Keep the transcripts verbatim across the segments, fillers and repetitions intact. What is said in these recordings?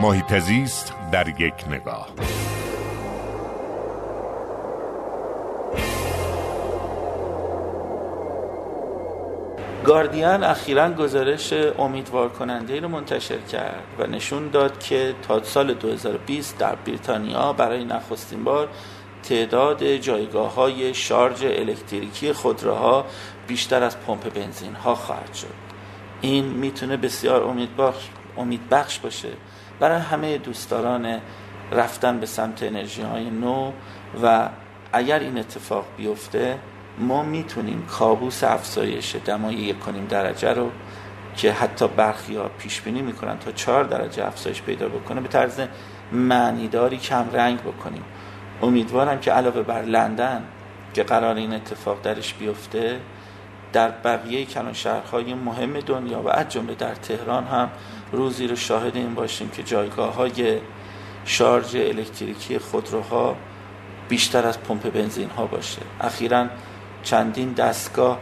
محیط زیست در یک نگاه. گاردین اخیراً گزارش امیدوار کننده‌ای رو منتشر کرد و نشون داد که تا سال دو هزار و بیست در بریتانیا برای نخستین بار تعداد جایگاه‌های شارژ الکتریکی خودروها بیشتر از پمپ بنزین‌ها خواهد شد. این میتونه بسیار امیدبخش امیدبخش باشه برای همه دوستداران رفتن به سمت انرژی‌های نو، و اگر این اتفاق بیفته ما میتونیم کابوس افزایش دمای یک کنیم درجه رو که حتی برخی‌ها پیش بینی میکنن تا چهار درجه افزایش پیدا بکنه به طرز معنیداری کم رنگ بکنیم. امیدوارم که علاوه بر لندن که قرار این اتفاق درش بیفته، در بقیه کلان شهرهای مهم دنیا و از جمله در تهران هم روزی رو شاهد این باشیم که جایگاه‌های شارژ الکتریکی خودروها بیشتر از پمپ بنزین‌ها باشه. اخیراً چندین دستگاه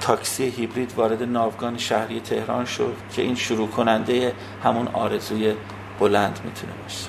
تاکسی هیبرید وارد ناوگان شهری تهران شد که این شروع کننده همون آرزوی بلند میتونه باشه.